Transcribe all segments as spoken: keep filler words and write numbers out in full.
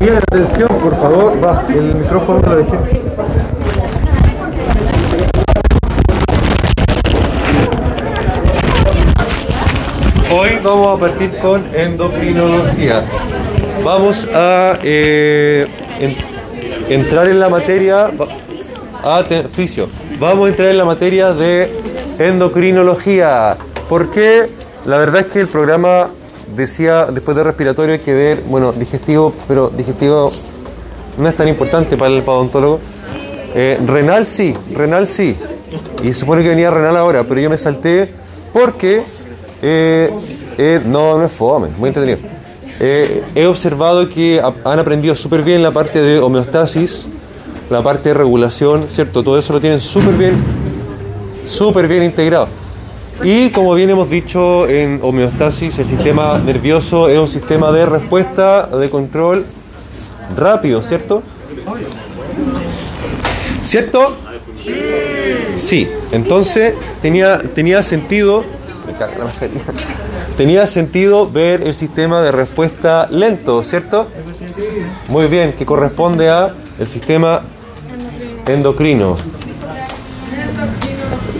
Piden atención, por favor. Va, el micrófono lo dejé. Hoy vamos a partir con endocrinología. Vamos a eh, en, entrar en la materia... A te, fisio. Vamos a entrar en la materia de endocrinología. ¿Por qué? La verdad es que el programa decía, después de respiratorio hay que ver, bueno, digestivo, pero digestivo no es tan importante para el odontólogo. Eh, renal sí, renal sí. Y se supone que venía renal ahora, pero yo me salté porque... Eh, eh, no, no es fome, muy entretenido. Eh, he observado que han aprendido súper bien la parte de homeostasis, la parte de regulación, ¿cierto? Todo eso lo tienen súper bien, súper bien integrado. Y como bien hemos dicho en homeostasis, el sistema nervioso es un sistema de respuesta, de control rápido, ¿cierto? ¿Cierto? Sí. Entonces tenía, tenía sentido, me cago en la mascarilla, tenía sentido ver el sistema de respuesta lento, ¿cierto? Muy bien, que corresponde a el sistema endocrino.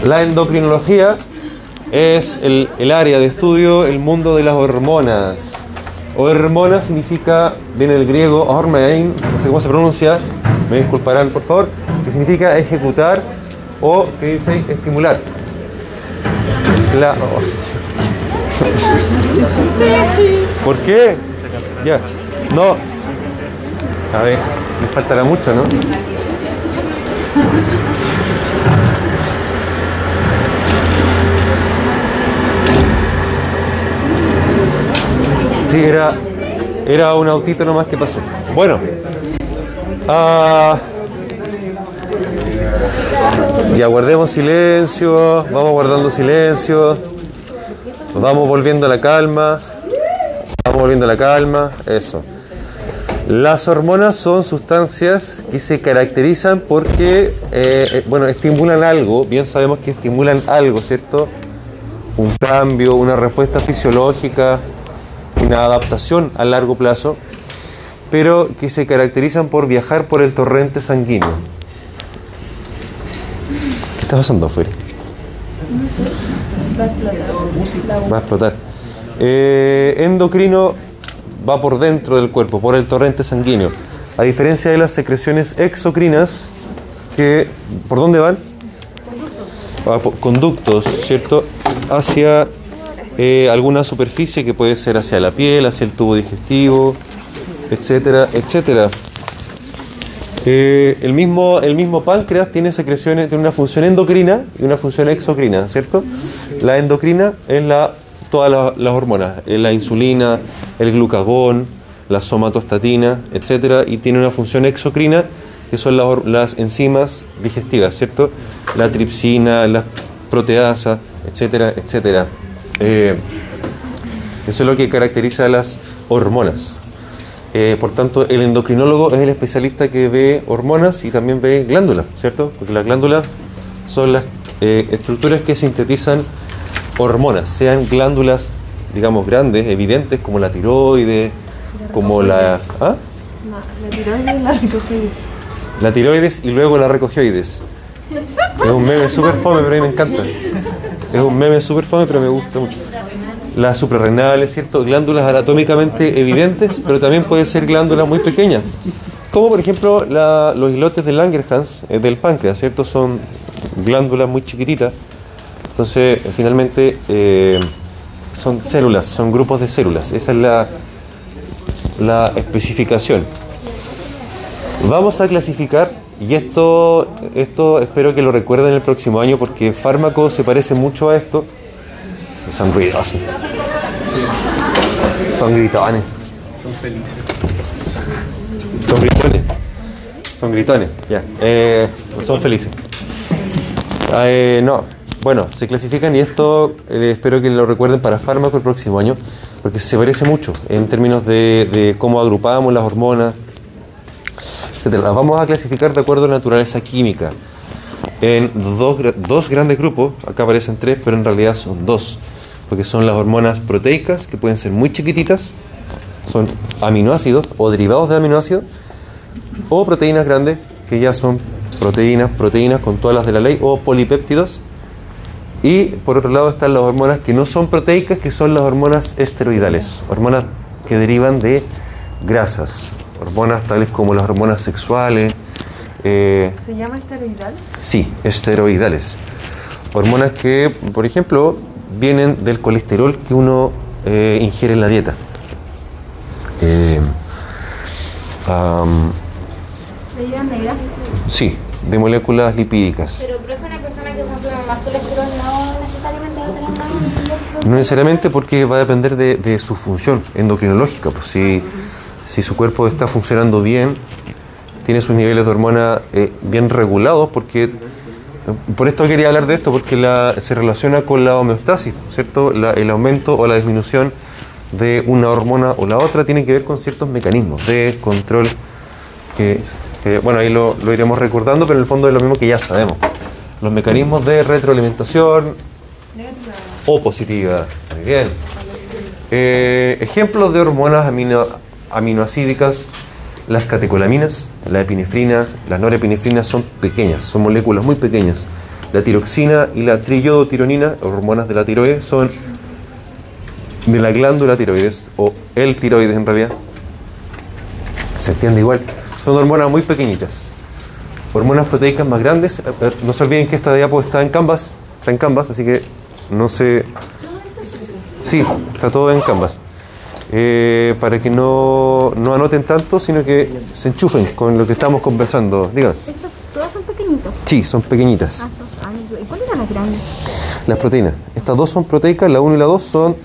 La endocrinología es el, el área de estudio, el mundo de las hormonas. Hormona significa, viene del griego hormein, no sé cómo se pronuncia, me disculparán por favor, que significa ejecutar o, que dice, estimular. La, oh. ¿Por qué? Ya, no. A ver, me faltará mucho, ¿no? Sí, era, era un autito nomás que pasó. Bueno, uh, ya guardemos silencio, vamos guardando silencio, nos vamos volviendo a la calma, vamos volviendo a la calma, eso. Las hormonas son sustancias que se caracterizan porque, eh, bueno, estimulan algo, bien sabemos que estimulan algo, ¿cierto? Un cambio, una respuesta fisiológica, una adaptación a largo plazo, pero que se caracterizan por viajar por el torrente sanguíneo. ¿Qué está pasando afuera? Va a explotar. Eh, endocrino va por dentro del cuerpo, por el torrente sanguíneo. A diferencia de las secreciones exocrinas, que ¿por dónde van? Ah, por conductos, ¿cierto? Hacia... Eh, alguna superficie que puede ser hacia la piel, hacia el tubo digestivo, etcétera, etcétera. Eh, el mismo, el mismo páncreas tiene secreciones, tiene una función endocrina y una función exocrina, ¿cierto? La endocrina es la, todas las, las hormonas, eh, la insulina, el glucagón, la somatostatina, etcétera, y tiene una función exocrina que son las, las enzimas digestivas, ¿cierto? La tripsina, la proteasa, etcétera, etcétera. Eh, eso es lo que caracteriza a las hormonas. Eh, por tanto, el endocrinólogo es el especialista que ve hormonas y también ve glándulas, ¿cierto? Porque las glándulas son las eh, estructuras que sintetizan hormonas, sean glándulas, digamos, grandes, evidentes, como la tiroides, como la... ¿Ah? No, la tiroides y la recogioides. La tiroides y luego la recogioides. Es un meme súper fome, pero a mí me encanta. Es un meme súper fome, pero me gusta mucho. Las suprarrenales, ¿cierto? Glándulas anatómicamente evidentes, pero también pueden ser glándulas muy pequeñas. Como por ejemplo la, los islotes de Langerhans, eh, del páncreas, ¿cierto? Son glándulas muy chiquititas. Entonces, eh, finalmente, eh, son células, son grupos de células. Esa es la, la especificación. Vamos a clasificar... Y esto, esto espero que lo recuerden el próximo año porque fármaco se parece mucho a esto. Son ruidosos. Son gritones. Son felices. Son gritones. Son gritones, ya. Yeah. Eh, son felices. Eh, no, bueno, se clasifican y esto eh, espero que lo recuerden para fármaco el próximo año porque se parece mucho en términos de, de cómo agrupamos las hormonas. Las vamos a clasificar de acuerdo a la naturaleza química en dos, dos grandes grupos. Acá aparecen tres, pero en realidad son dos, porque son las hormonas proteicas, que pueden ser muy chiquititas, son aminoácidos o derivados de aminoácidos, o proteínas grandes, que ya son proteínas, proteínas con todas las de la ley, o polipéptidos. Y por otro lado están las hormonas que no son proteicas, que son las hormonas esteroidales, hormonas que derivan de grasas, hormonas tales como las hormonas sexuales. Eh, ¿Se llama esteroidales? Sí, esteroidales. Hormonas que, por ejemplo, vienen del colesterol que uno eh, ingiere en la dieta. Eh, um, ¿Se llaman negras? Sí, de moléculas lipídicas. Pero, profe, una persona que consume más colesterol no necesariamente va a tener más colesterol. No necesariamente, porque va a depender de, de su función endocrinológica. Pues si, uh-huh. si su cuerpo está funcionando bien, tiene sus niveles de hormona eh, bien regulados, porque por esto quería hablar de esto, porque la, se relaciona con la homeostasis, ¿cierto? La, el aumento o la disminución de una hormona o la otra tiene que ver con ciertos mecanismos de control que, que bueno, ahí lo, lo iremos recordando, pero en el fondo es lo mismo que ya sabemos. Los mecanismos de retroalimentación o positiva. Muy bien. Eh, ejemplos de hormonas amino, aminoacídicas: las catecolaminas, la epinefrina, las norepinefrinas son pequeñas, son moléculas muy pequeñas. La tiroxina y la triyodotironina, hormonas de la tiroides, son de la glándula tiroides, o el tiroides en realidad. Se entiende igual. Son hormonas muy pequeñitas. Hormonas proteicas más grandes. No se olviden que esta diapo está en Canvas, está en Canvas, así que no se... Sí, está todo en Canvas. Eh, para que no, no anoten tanto, sino que se enchufen con lo que estamos conversando. Digan. ¿Estos todas son pequeñitos? Sí, son pequeñitas. ¿Y cuáles eran las grandes? Las proteínas. Estas dos son proteicas, la uno y la dos son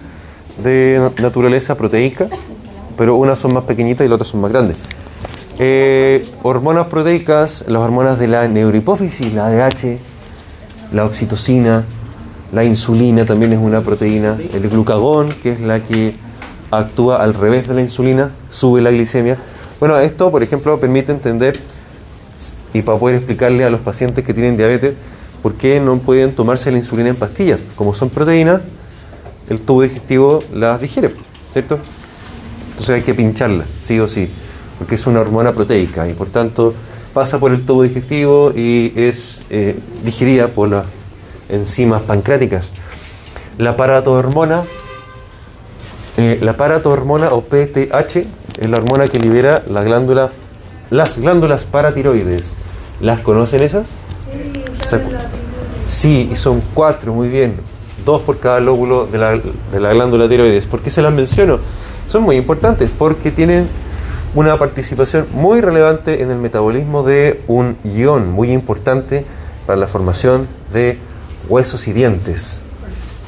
de naturaleza proteica, pero unas son más pequeñitas y las otras son más grandes. Eh, hormonas proteicas, las hormonas de la neurohipófisis, la A D H, la oxitocina, la insulina también es una proteína, el glucagón, que es la que actúa al revés de la insulina, sube la glicemia. Bueno, esto, por ejemplo, permite entender, y para poder explicarle a los pacientes que tienen diabetes, por qué no pueden tomarse la insulina en pastillas. Como son proteínas, el tubo digestivo las digiere, ¿cierto? Entonces hay que pincharla, sí o sí, porque es una hormona proteica y por tanto pasa por el tubo digestivo y es eh, digerida por las enzimas pancreáticas. La paratohormona, Eh, la paratohormona o P T H es la hormona que libera la glándula, las glándulas paratiroides. ¿Las conocen esas? Sí, o sea, sí, y son cuatro, muy bien. Dos por cada lóbulo de la, de la glándula tiroides. ¿Por qué se las menciono? Son muy importantes porque tienen una participación muy relevante en el metabolismo de un ion muy importante para la formación de huesos y dientes,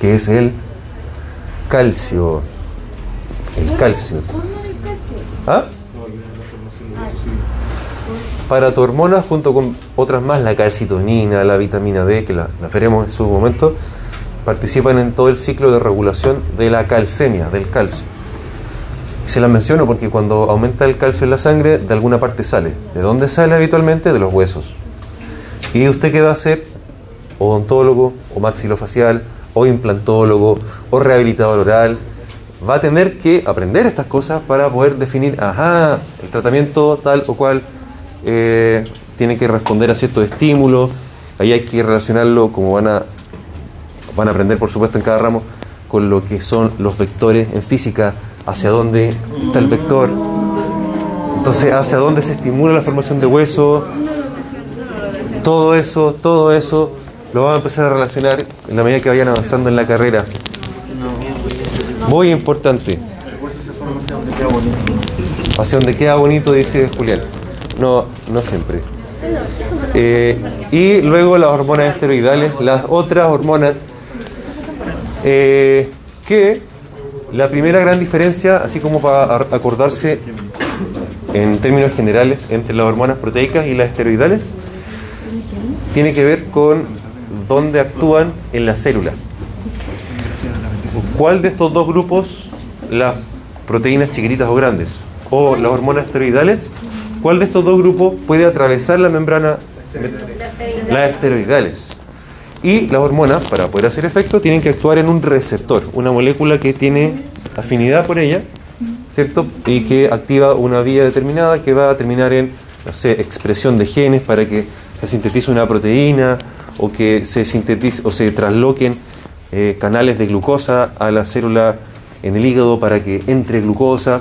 que es el calcio. El calcio. ¿Ah? Paratohormonas junto con otras más, la calcitonina, la vitamina D, que la, la veremos en su momento, participan en todo el ciclo de regulación de la calcemia, del calcio. Se las menciono porque cuando aumenta el calcio en la sangre, de alguna parte sale. ¿De dónde sale habitualmente? De los huesos. ¿Y usted qué va a hacer? Odontólogo, o maxilofacial, o implantólogo, o rehabilitador oral. Va a tener que aprender estas cosas para poder definir, ajá, el tratamiento tal o cual eh, tiene que responder a ciertos estímulos. Ahí hay que relacionarlo, como van a van a aprender, por supuesto, en cada ramo, con lo que son los vectores en física, hacia dónde está el vector. Entonces, hacia dónde se estimula la formación de hueso. Todo eso, todo eso lo van a empezar a relacionar en la medida que vayan avanzando en la carrera. Muy importante. Hacia donde queda bonito, dice Julián. No, no siempre. Eh, y luego las hormonas esteroidales, las otras hormonas. Eh, que la primera gran diferencia, así como para acordarse en términos generales, entre las hormonas proteicas y las esteroidales, tiene que ver con dónde actúan en la célula. ¿Cuál de estos dos grupos, las proteínas chiquititas o grandes, o las hormonas esteroidales, cuál de estos dos grupos puede atravesar la membrana? Las esteroidales. Y las hormonas, para poder hacer efecto, tienen que actuar en un receptor, una molécula que tiene afinidad por ella, ¿cierto? Y que activa una vía determinada que va a terminar en, no sé, expresión de genes para que se sintetice una proteína o que se sintetice o se trasloquen eh, canales de glucosa a la célula en el hígado para que entre glucosa,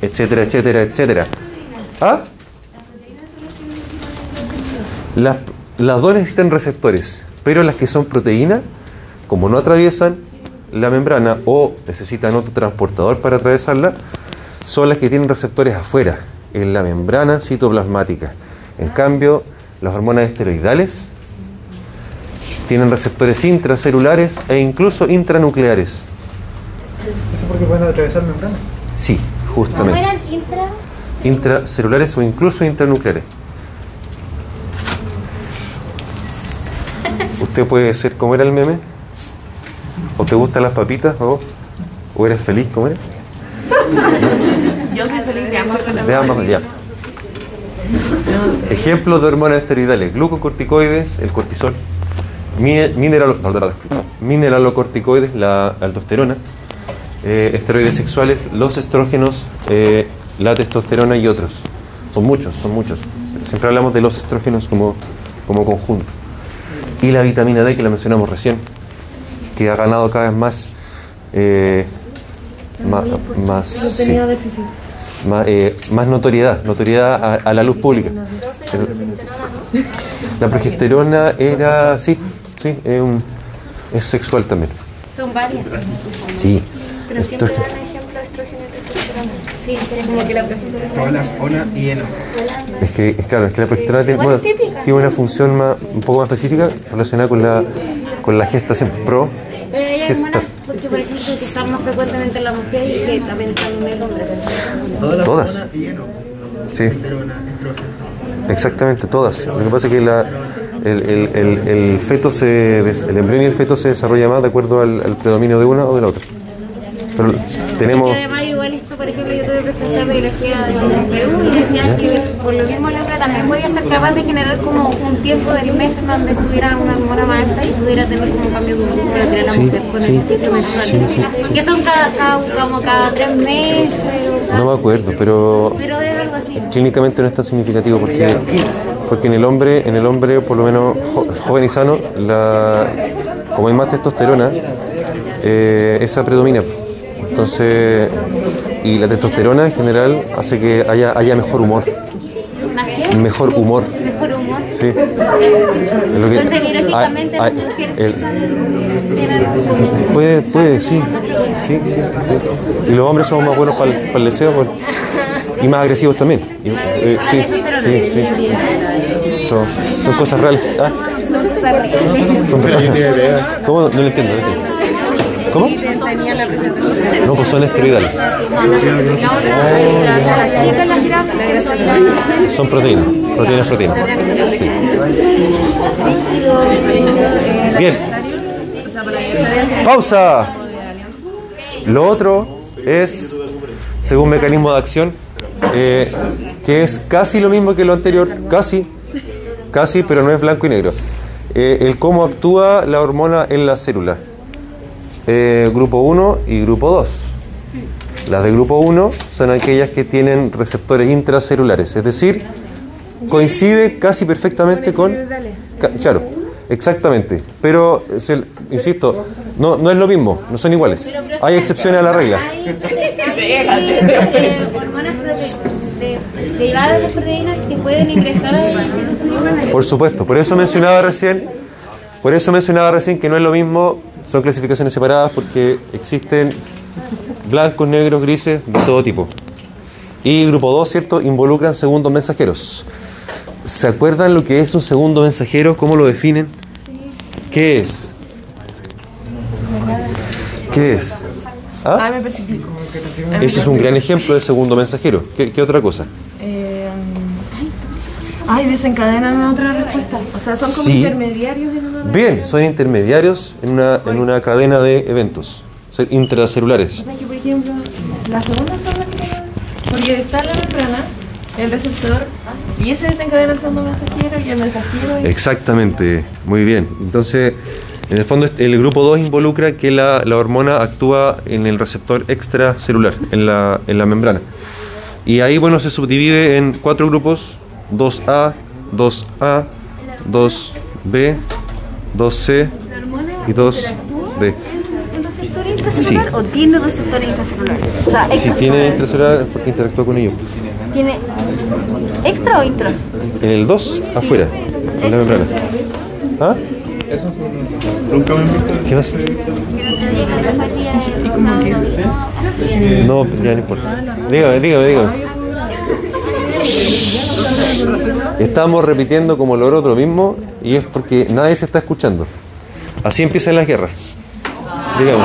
etcétera, etcétera, etcétera. ¿Ah? Las, las dos necesitan receptores, pero las que son proteínas, como no atraviesan la membrana o necesitan otro transportador para atravesarla, son las que tienen receptores afuera, en la membrana citoplasmática. En cambio, las hormonas esteroidales tienen receptores intracelulares e incluso intranucleares. ¿Eso porque pueden atravesar membranas? Sí, justamente. ¿No eran intra... intracelulares o incluso intranucleares? ¿Usted puede ser como era el meme? ¿O te gustan las papitas? ¿O, ¿O eres feliz como eres? Yo soy feliz de ambas. De ambas, ya. Ejemplos de hormonas esteroidales: glucocorticoides, el cortisol, mineral, mineralocorticoides, la aldosterona, eh, esteroides sexuales, los estrógenos, eh, la testosterona y otros. Son muchos, son muchos. Siempre hablamos de los estrógenos como, como conjunto. Y la vitamina D, que la mencionamos recién, que ha ganado cada vez más eh, más, más, sí, más, eh, más notoriedad notoriedad a, a la luz pública. La progesterona era sí, sí es, un, es sexual también. Son varias. Sí. Pero siempre dan ejemplo de estrógeno y testosterona. Sí, es como que la progesterona. Todas las ona y eno. Es que es claro, es que la progesterona tiene, bueno, tiene una función más, un poco más específica relacionada con la con la gestación pro. Gestar. Porque, por ejemplo, que están más frecuentemente en la mujer y que también están en el hombre. Todas. Todas. Sí. Exactamente, todas. Lo que pasa es que la, el, el, el, el feto se, el embrión y el feto se desarrolla más de acuerdo al, al predominio de una o de la otra. Pero tenemos. Porque además, igual esto, por ejemplo, yo tuve profesor de biología en Perú y decían que por lo mismo la plata también podía ser capaz de generar como un tiempo del mes en donde tuviera una hormona más alta y pudiera tener como un cambio de hormona para tener la mujer con el ciclo menstrual. Que son cada, cada, como cada tres meses. Cada... No me acuerdo, pero. Pero es algo así. Clínicamente no es tan significativo porque, porque en el hombre, en el hombre por lo menos jo, joven y sano, la, como hay más testosterona, eh, esa predomina. Entonces, y la testosterona en general hace que haya, haya mejor humor. Mejor humor. Mejor humor. Sí. Lo que, entonces, biológicamente, las mujeres sí son el... Puede, puede, sí. Sí, sí, sí. Y los hombres somos más buenos para el, para el deseo, bueno. Y más agresivos también. Y, eh, sí, sí, sí. sí. So, son cosas reales. Ah. Son cosas reales. Son reales. ¿Cómo? No lo entiendo, no lo entiendo. ¿Cómo? No, pues son esteroidales. Son proteínas, proteínas, proteínas. Sí. Bien. Pausa. Lo otro es, según mecanismo de acción, eh, que es casi lo mismo que lo anterior, casi, casi, pero no es blanco y negro. Eh, el cómo actúa la hormona en la célula. Eh, grupo uno y grupo dos. Las de grupo uno son aquellas que tienen receptores intracelulares, es decir, coincide casi perfectamente con... Ca- claro, exactamente, pero, se, insisto, no, no es lo mismo, no son iguales. Hay excepciones a la regla. Hay hormonas derivadas de las proteínas que pueden ingresar a la célula. Por supuesto, por eso mencionaba recién, por eso mencionaba recién que no es lo mismo. Son clasificaciones separadas porque existen blancos, negros, grises, de todo tipo. Y grupo dos, ¿cierto? Involucran segundos mensajeros. ¿Se acuerdan lo que es un segundo mensajero? ¿Cómo lo definen? ¿Qué es? ¿Qué es? ¿Ah? Ese es un gran ejemplo de segundo mensajero. ¿Qué, qué otra cosa? Ay, desencadenan otra respuesta. O sea, son como sí. intermediarios en una... Bien, son intermediarios en una, en una cadena de eventos intracelulares. O sea, que por ejemplo, las segundas son las que... Porque está la membrana, el receptor, y ese desencadena el segundo mensajero y el mensajero... Y... Exactamente, muy bien. Entonces, En el fondo, el grupo dos involucra que la, la hormona actúa en el receptor extracelular, en la, en la membrana. Y ahí, bueno, se subdivide en cuatro grupos: dos A, dos A, dos B, dos C y dos D. Sí. ¿O tiene receptores intracelulares? O sea, si tiene intracelular es porque interactúa con ellos. ¿Tiene extra o intro? En el dos, afuera, sí, en la membrana. ¿Ah? Eso nunca me importa. ¿Qué va a ser? No, ya no importa. Dígame, dígame, dígame. Estamos repitiendo como loro lo mismo y es porque nadie se está escuchando. Así empiezan las guerras. Dígame.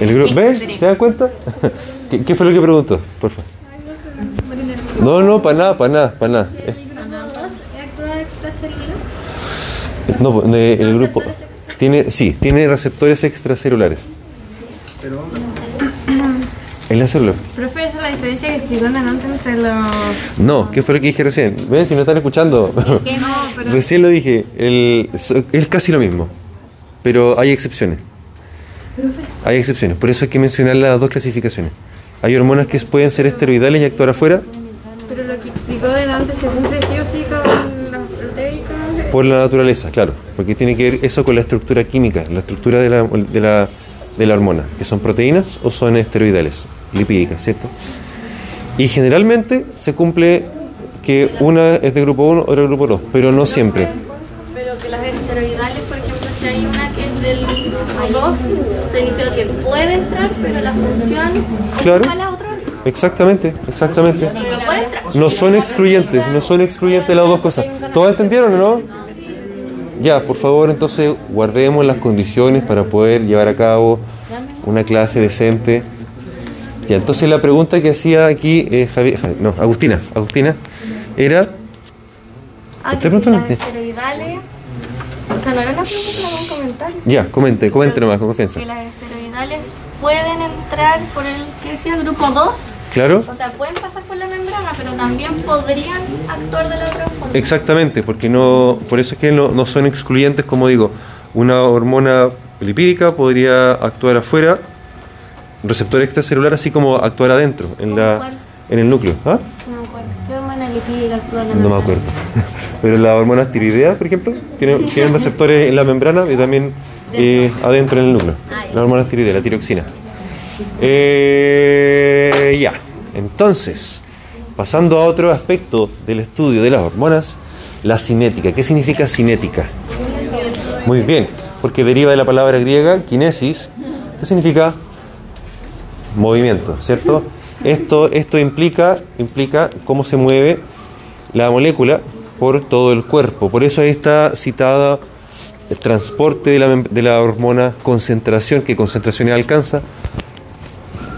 El grupo, ¿ves? ¿Se dan cuenta? ¿Qué, qué fue lo que preguntó? Por favor. No, no, para nada, para nada, para nada. No, el grupo tiene, sí, tiene receptores extracelulares. Pero en la célula. Profe, esa es la diferencia que explicó antes entre los... No, ¿qué fue lo que dije recién? ¿Ven? Si no están escuchando. Es que no, pero... Recién lo dije. El, es casi lo mismo, pero hay excepciones. Profe. Hay excepciones. Por eso hay que mencionar las dos clasificaciones. Hay hormonas que pueden ser esteroidales y actuar afuera. Pero lo que explicó delante se cumple sí o sí con las proteicas. Por la naturaleza, claro. Porque tiene que ver eso con la estructura química, la estructura de la... De la de la hormona, que son proteínas o son esteroidales, lipídicas, ¿cierto? Y generalmente se cumple que una es de grupo uno, otra de grupo dos, pero no siempre. Pero que las esteroidales, por ejemplo, si hay una que es del grupo dos, significa que puede entrar, pero la función es claro, igual a la otra. Exactamente, exactamente. No son excluyentes, no son excluyentes las dos cosas. ¿Todos entendieron o no? Ya, por favor, entonces guardemos las condiciones para poder llevar a cabo una clase decente. Ya, entonces la pregunta que hacía aquí eh, Javier, no, Agustina, Agustina, era... Ah, ¿usted preguntó? Si las esteroidales... O sea, no era una pregunta, sino un comentario. Ya, comente, comente nomás, con confianza. Que las esteroidales pueden entrar por el, ¿qué decía? Grupo dos. Claro. O sea, pueden pasar por la membrana, pero también podrían actuar de la otra forma. Exactamente, porque no, por eso es que no, no son excluyentes, como digo. Una hormona lipídica podría actuar afuera, receptor extracelular, así como actuar adentro, en la, en el núcleo. ¿Ah? No me acuerdo. ¿Qué hormona lipídica actúa en la membrana? No me acuerdo. Pero las hormonas tiroideas, por ejemplo, tienen, tienen receptores en la membrana y también eh, adentro en el núcleo. Ah, la hormona tiroidea, la tiroxina. Eh, ya, entonces, pasando a otro aspecto del estudio de las hormonas, la cinética. ¿Qué significa cinética? Muy bien, porque deriva de la palabra griega kinesis, que significa movimiento, ¿cierto? Esto, esto implica, implica cómo se mueve la molécula por todo el cuerpo. Por eso ahí está citada el transporte de la, de la hormona, concentración, que concentración alcanza.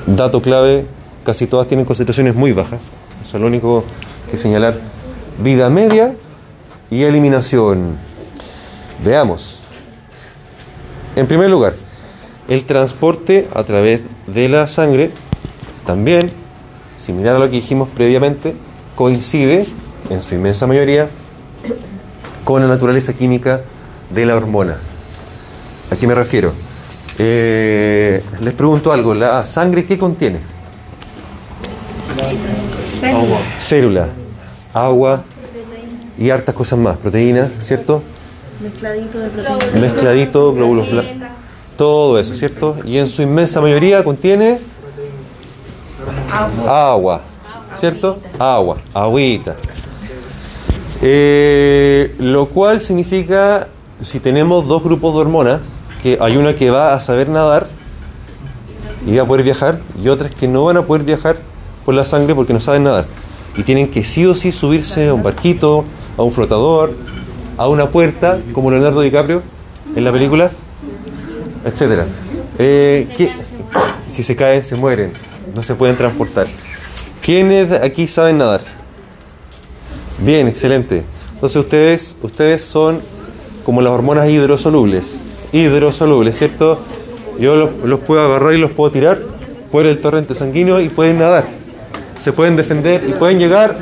Dato clave, casi todas tienen concentraciones muy bajas. Eso es lo único que señalar. Vida media y eliminación. Veamos. En primer lugar, el transporte a través de la sangre también, similar a lo que dijimos previamente, coincide en su inmensa mayoría con la naturaleza química de la hormona. ¿A qué me refiero? Eh, les pregunto algo, ¿la sangre qué contiene? Agua. Célula, agua y hartas cosas más, proteínas, ¿cierto? Mezcladito de proteínas. Mezcladito, glóbulos blancos, todo eso, ¿cierto? Y en su inmensa mayoría contiene agua, ¿cierto? Agua, agüita. Eh, lo cual significa, si tenemos dos grupos de hormonas, que hay una que va a saber nadar y va a poder viajar, y otras que no van a poder viajar por la sangre porque no saben nadar y tienen que sí o sí subirse a un barquito, a un flotador, a una puerta, como Leonardo DiCaprio en la película, etcétera. Eh, que, si se caen, se mueren, no se pueden transportar. ¿Quiénes aquí saben nadar? Bien, excelente. Entonces ustedes, ustedes son como las hormonas hidrosolubles. Hidrosolubles, ¿cierto? Yo los, los puedo agarrar y los puedo tirar por el torrente sanguíneo y pueden nadar, se pueden defender y pueden llegar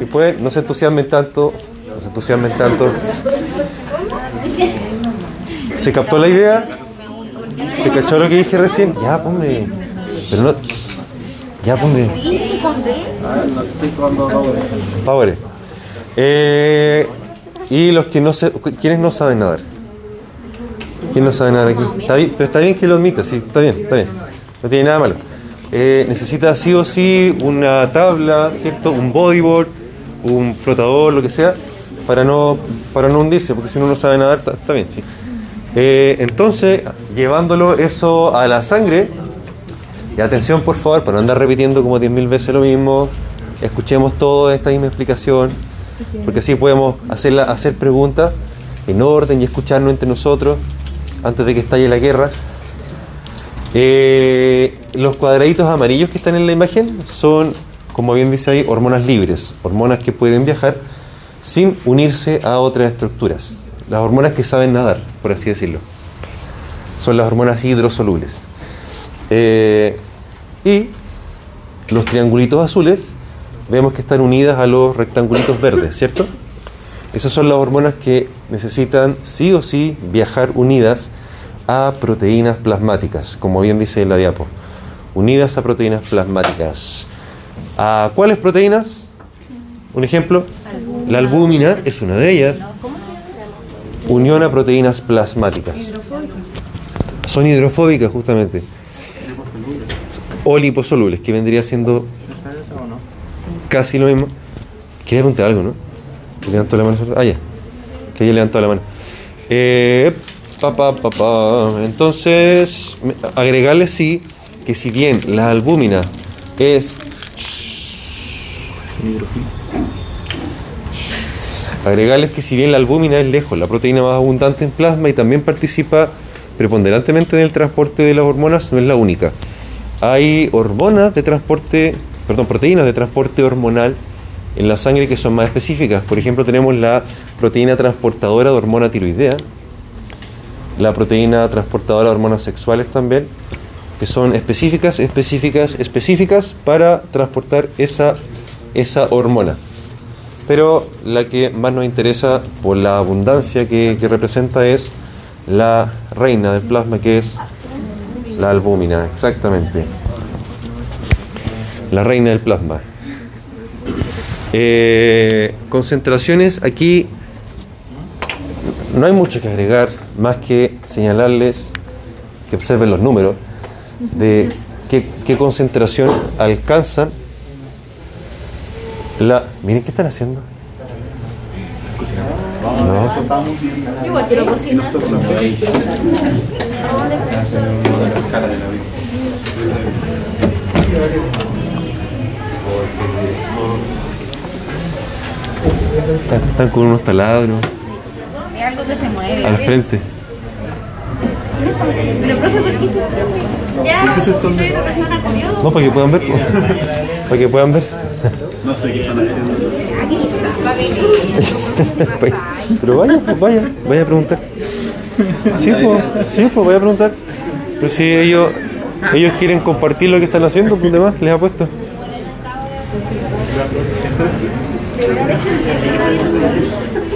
y pueden, no se entusiasmen tanto, no se entusiasmen tanto. ¿Se captó la idea? ¿Se cachó lo que dije recién? Ya, hombre. Pero no... Ya, hombre. Power. Eh, y los que no se... ¿Quiénes no saben nadar? ¿Quién no sabe nadar aquí? Está bien, pero está bien que lo admita, sí, está bien, está bien. No tiene nada malo. Eh, necesita sí o sí una tabla, ¿cierto? Un bodyboard, un flotador, lo que sea, para no, para no hundirse, porque si uno no sabe nadar, está, está bien, sí. Eh, entonces, llevándolo eso a la sangre, y atención por favor, para no andar repitiendo como diez mil veces lo mismo, escuchemos toda esta misma explicación, porque así podemos hacerla, hacer preguntas en orden y escucharnos entre nosotros antes de que estalle la guerra. Eh, los cuadraditos amarillos que están en la imagen son, como bien dice ahí, hormonas libres, hormonas que pueden viajar sin unirse a otras estructuras. Las hormonas que saben nadar, por así decirlo, son las hormonas hidrosolubles. Eh, y los triangulitos azules vemos que están unidas a los rectangulitos verdes, ¿cierto? Esas son las hormonas que necesitan sí o sí viajar unidas a proteínas plasmáticas, como bien dice la diapo, unidas a proteínas plasmáticas. ¿A cuáles proteínas? Un ejemplo, la albúmina es una de ellas. Unión a proteínas plasmáticas. Son hidrofóbicas justamente. O liposolubles, que vendría siendo casi lo mismo. Quería preguntar algo, ¿no? Levantó la mano. Ah, ya. Que ella levantó la mano. Eh, pa, pa, pa, pa. Entonces, agregarle sí que si bien la albúmina es... Agregarles que si bien la albúmina es lejos la proteína más abundante en plasma y también participa preponderantemente en el transporte de las hormonas, no es la única. Hay hormonas de transporte, perdón, proteínas de transporte hormonal en la sangre que son más específicas. Por ejemplo, tenemos la proteína transportadora de hormona tiroidea, la proteína transportadora de hormonas sexuales también, que son específicas, específicas, específicas para transportar esa, esa hormona. Pero la que más nos interesa por la abundancia que, que representa es la reina del plasma, que es la albúmina, exactamente. La reina del plasma. Eh, concentraciones aquí no hay mucho que agregar, más que señalarles que observen los números de qué, qué concentración alcanzan la... Miren qué están haciendo. No. Igual que lo cocinan. Están con unos taladros. Es algo que se mueve. Al frente. Pero profe, ¿por qué se esconde? No, para que puedan ver. Para que puedan ver. No sé qué están haciendo. Pero vaya, vaya, vaya a preguntar. Sí, pues, sí, pues, vaya a preguntar. Pero si ellos, ellos quieren compartir lo que están haciendo, ¿dónde más les ha puesto?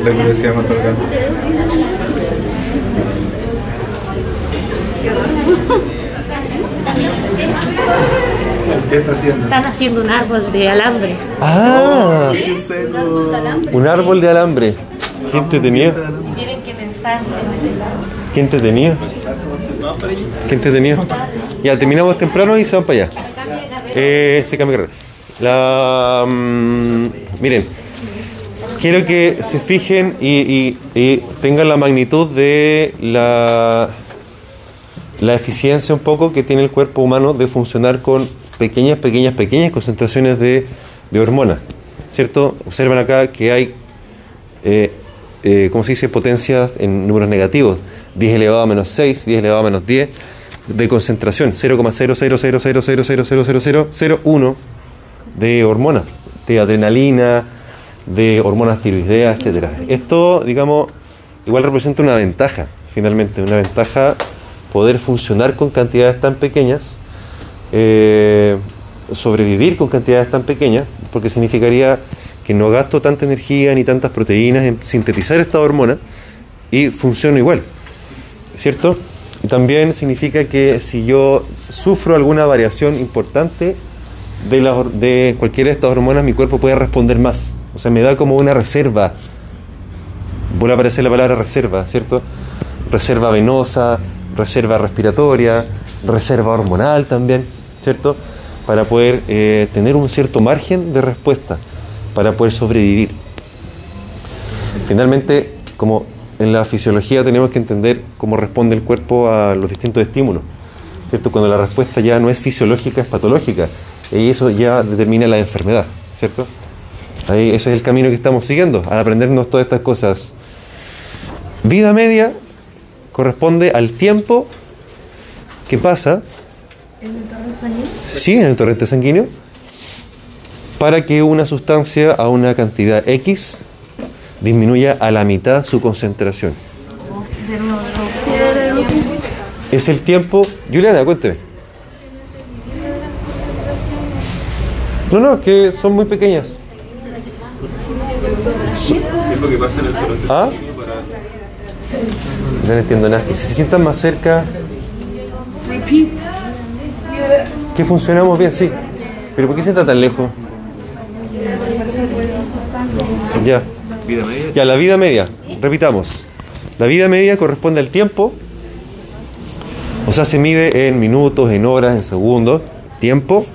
La curiosidad mató al gato. ¿Qué está haciendo? Están haciendo un árbol de alambre. Ah, un árbol de alambre. Qué entretenido. Tienen que pensar. Qué entretenido. Qué entretenido. Ya terminamos temprano y se van para allá. Eh, se cambia carrera. La, um, miren, quiero que se fijen y, y, y tengan la magnitud de la, la eficiencia un poco que tiene el cuerpo humano de funcionar con pequeñas, pequeñas, pequeñas concentraciones de, de hormonas, ¿cierto? Observan acá que hay, eh, eh, ¿cómo se dice? Potencias en números negativos, diez elevado a menos seis, diez elevado a menos diez de concentración, cero coma cero cero cero cero cero cero cero cero cero cero uno de hormonas, de adrenalina, de hormonas tiroideas, etcétera. Esto, digamos, igual representa una ventaja, finalmente, una ventaja poder funcionar con cantidades tan pequeñas, eh, sobrevivir con cantidades tan pequeñas, porque significaría que no gasto tanta energía ni tantas proteínas en sintetizar esta hormona y funciona igual, ¿cierto? Y también significa que si yo sufro alguna variación importante de, la, de cualquiera de estas hormonas, mi cuerpo puede responder más. O sea, me da como una reserva. Vuelve a aparecer la palabra reserva, ¿cierto? Reserva venosa, reserva respiratoria, reserva hormonal también, ¿cierto? Para poder eh, tener un cierto margen de respuesta, para poder sobrevivir. Finalmente, como en la fisiología tenemos que entender cómo responde el cuerpo a los distintos estímulos, ¿cierto? Cuando la respuesta ya no es fisiológica, es patológica, y eso ya determina la enfermedad, ¿cierto? Ahí, ese es el camino que estamos siguiendo, al aprendernos todas estas cosas. Vida media corresponde al tiempo que pasa en el torrente sanguíneo. Sí, en el torrente sanguíneo, para que una sustancia a una cantidad X disminuya a la mitad su concentración. Es el tiempo. Juliana, cuénteme. No, no, que son muy pequeñas. El tiempo que pasa en el torrente ¿Ah? sanguíneo para... No entiendo nada. Y si se sientan más cerca... Repeat. Que funcionamos bien, sí. Pero ¿por qué se está tan lejos? Ya. Ya, la vida media. Repitamos. La vida media corresponde al tiempo. O sea, se mide en minutos, en horas, en segundos. Tiempo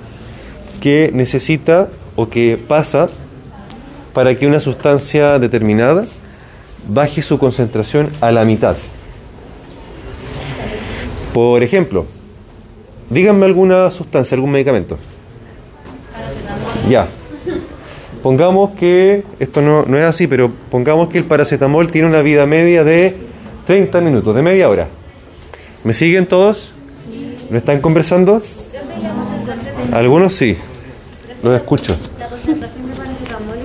que necesita o que pasa para que una sustancia determinada baje su concentración a la mitad. Por ejemplo, díganme alguna sustancia, algún medicamento. Ya. Pongamos que, esto no, no es así, pero pongamos que el paracetamol tiene una vida media de treinta minutos, de media hora. ¿Me siguen todos? ¿Me están conversando? Algunos sí. Los escucho. ¿La concentración de paracetamol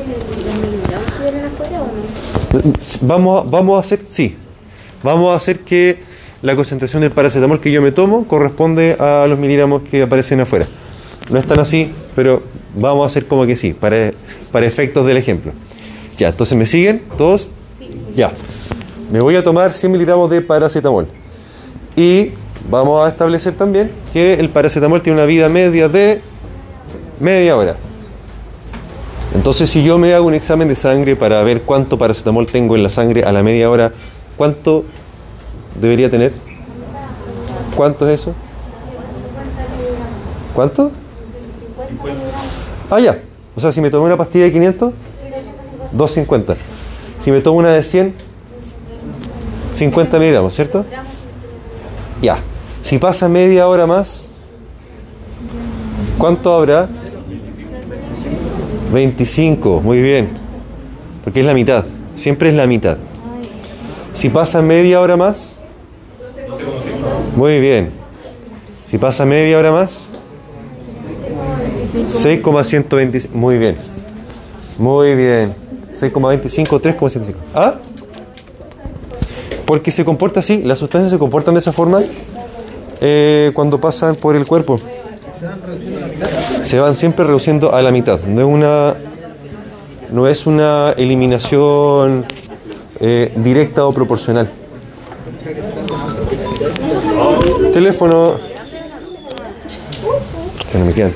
en el miligramo Vamos vamos a hacer, sí. Vamos a hacer que la concentración del paracetamol que yo me tomo corresponde a los miligramos que aparecen afuera. No están así, pero vamos a hacer como que sí, para, para efectos del ejemplo. Ya, entonces, ¿me siguen todos? Sí, sí. Ya. Me voy a tomar cien miligramos de paracetamol. Y vamos a establecer también que el paracetamol tiene una vida media de media hora. Entonces, si yo me hago un examen de sangre para ver cuánto paracetamol tengo en la sangre a la media hora, ¿cuánto debería tener? ¿Cuánto es eso? ¿Cuánto? Ah, ya. O sea, si me tomo una pastilla de quinientos, doscientos cincuenta. Si me tomo una de cien, cincuenta miligramos, ¿cierto? Ya. Si pasa media hora más, ¿cuánto habrá? veinticinco, muy bien. Porque es la mitad. Siempre es la mitad. Si pasa media hora más, muy bien. Si pasa media hora más, seis coma ciento veinticinco, muy bien, muy bien, seis coma veinticinco, tres coma setenta y cinco. ¿Ah? Porque se comporta así, las sustancias se comportan de esa forma eh, cuando pasan por el cuerpo. Se van siempre reduciendo a la mitad. No es una, no es una eliminación eh, directa o proporcional. Teléfono. Que no me quedan.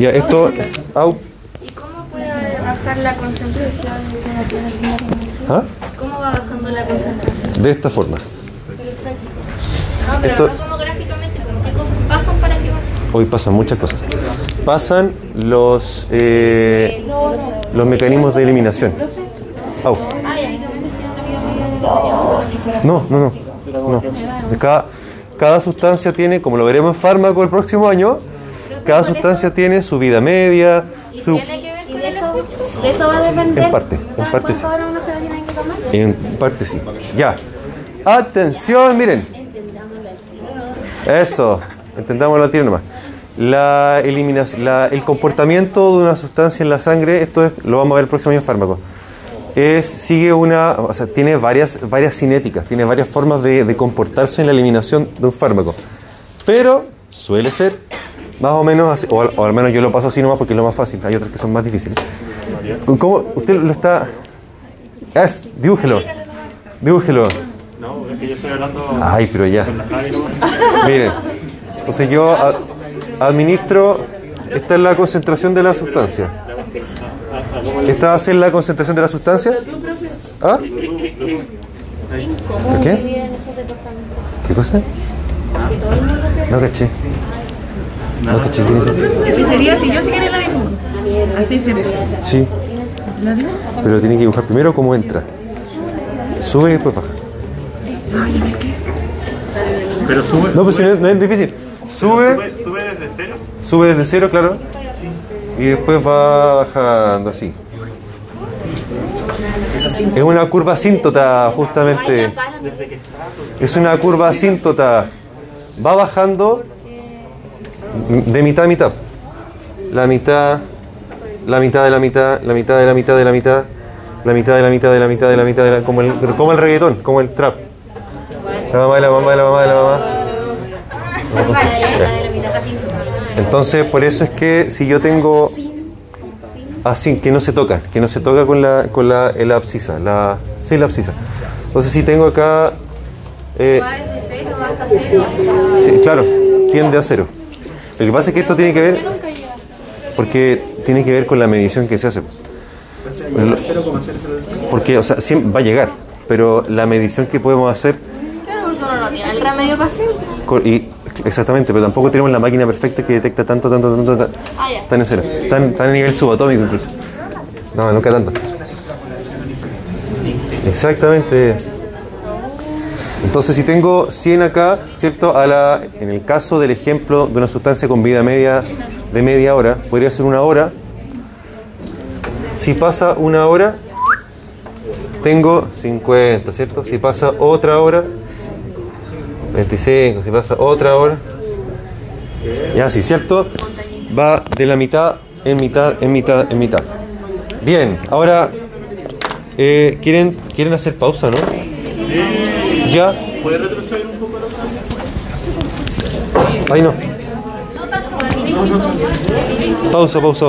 Ya, esto... Au. ¿Y cómo puede bajar la concentración? ¿Ah? ¿Cómo va bajando la concentración? De esta forma. No, pero esto, no como gráficamente, ¿qué cosas pasan para que bajen? Hoy pasan muchas cosas. Pasan los, eh, los mecanismos de eliminación. Au. No, no, no. no. Cada, cada sustancia tiene, como lo veremos en fármaco el próximo año, cada sustancia tiene su vida media, su... ¿De eso va a depender? En parte, en parte sí. En parte sí. Ya. Atención, miren. Eso, entendámoslo al tiro nomás. La eliminación, la, el comportamiento de una sustancia en la sangre, esto es, lo vamos a ver el próximo año en fármaco. Es, sigue una, o sea, tiene varias, varias cinéticas, tiene varias formas de, de comportarse en la eliminación de un fármaco. Pero suele ser Más o menos así, o, al, o al menos yo lo paso así nomás porque es lo más fácil. Hay otras que son más difíciles. ¿Cómo? ¿Usted lo está...? Es, dibújelo. Dibújelo. No, es que yo estoy hablando... Ay, pero ya. Miren, entonces yo ad, administro... Esta es la concentración de la sustancia. ¿Esta va a ser la concentración de la sustancia? ¿Ah? ¿Por qué? ¿Qué cosa? No caché. No caché. ¿Qué sería si yo siguiera la dibujo? Así se ve. Sí. Pero tiene que dibujar primero cómo entra. Sube y después baja. Pero sube. No, pues no, no es difícil. Sube. Sube desde cero. Sube desde cero, claro. Y después va bajando así. Es una curva asíntota, justamente. Es una curva asíntota. Va bajando de mitad a mitad. La mitad, la mitad de la mitad, la mitad de la mitad de la mitad, la mitad de la mitad de la mitad de la mitad de la, como el como el reggaetón, como el trap. La mamá de la mamá de la mamá de la mamá. Entonces, por eso es que si yo tengo así, que no se toca, que no se toca con la con la, la abscisa, la sí, la abscisa. Entonces, si tengo acá eh, sí, claro, tiende a cero. Lo que pasa es que esto tiene que ver porque tiene que ver con la medición que se hace. Porque, o sea, siempre va a llegar, pero la medición que podemos hacer. Claro, porque uno no tiene el remedio para siempre. Exactamente, pero tampoco tenemos la máquina perfecta que detecta tanto, tanto, tanto, tanto. Tan en cero, tan, tan a nivel subatómico incluso. No, nunca tanto. Exactamente. Entonces, si tengo cien acá, ¿cierto? A la, en el caso del ejemplo de una sustancia con vida media de media hora, podría ser una hora. Si pasa una hora, tengo cincuenta, ¿cierto? Si pasa otra hora, veinticinco, si pasa otra hora. Ya, sí, ¿cierto? Va de la mitad en mitad, en mitad, en mitad. Bien, ahora eh, ¿quieren, quieren hacer pausa, ¿no? Sí. ¿Ya? ¿Puede retroceder un poco la pausa? Ahí no. Pausa, pausa.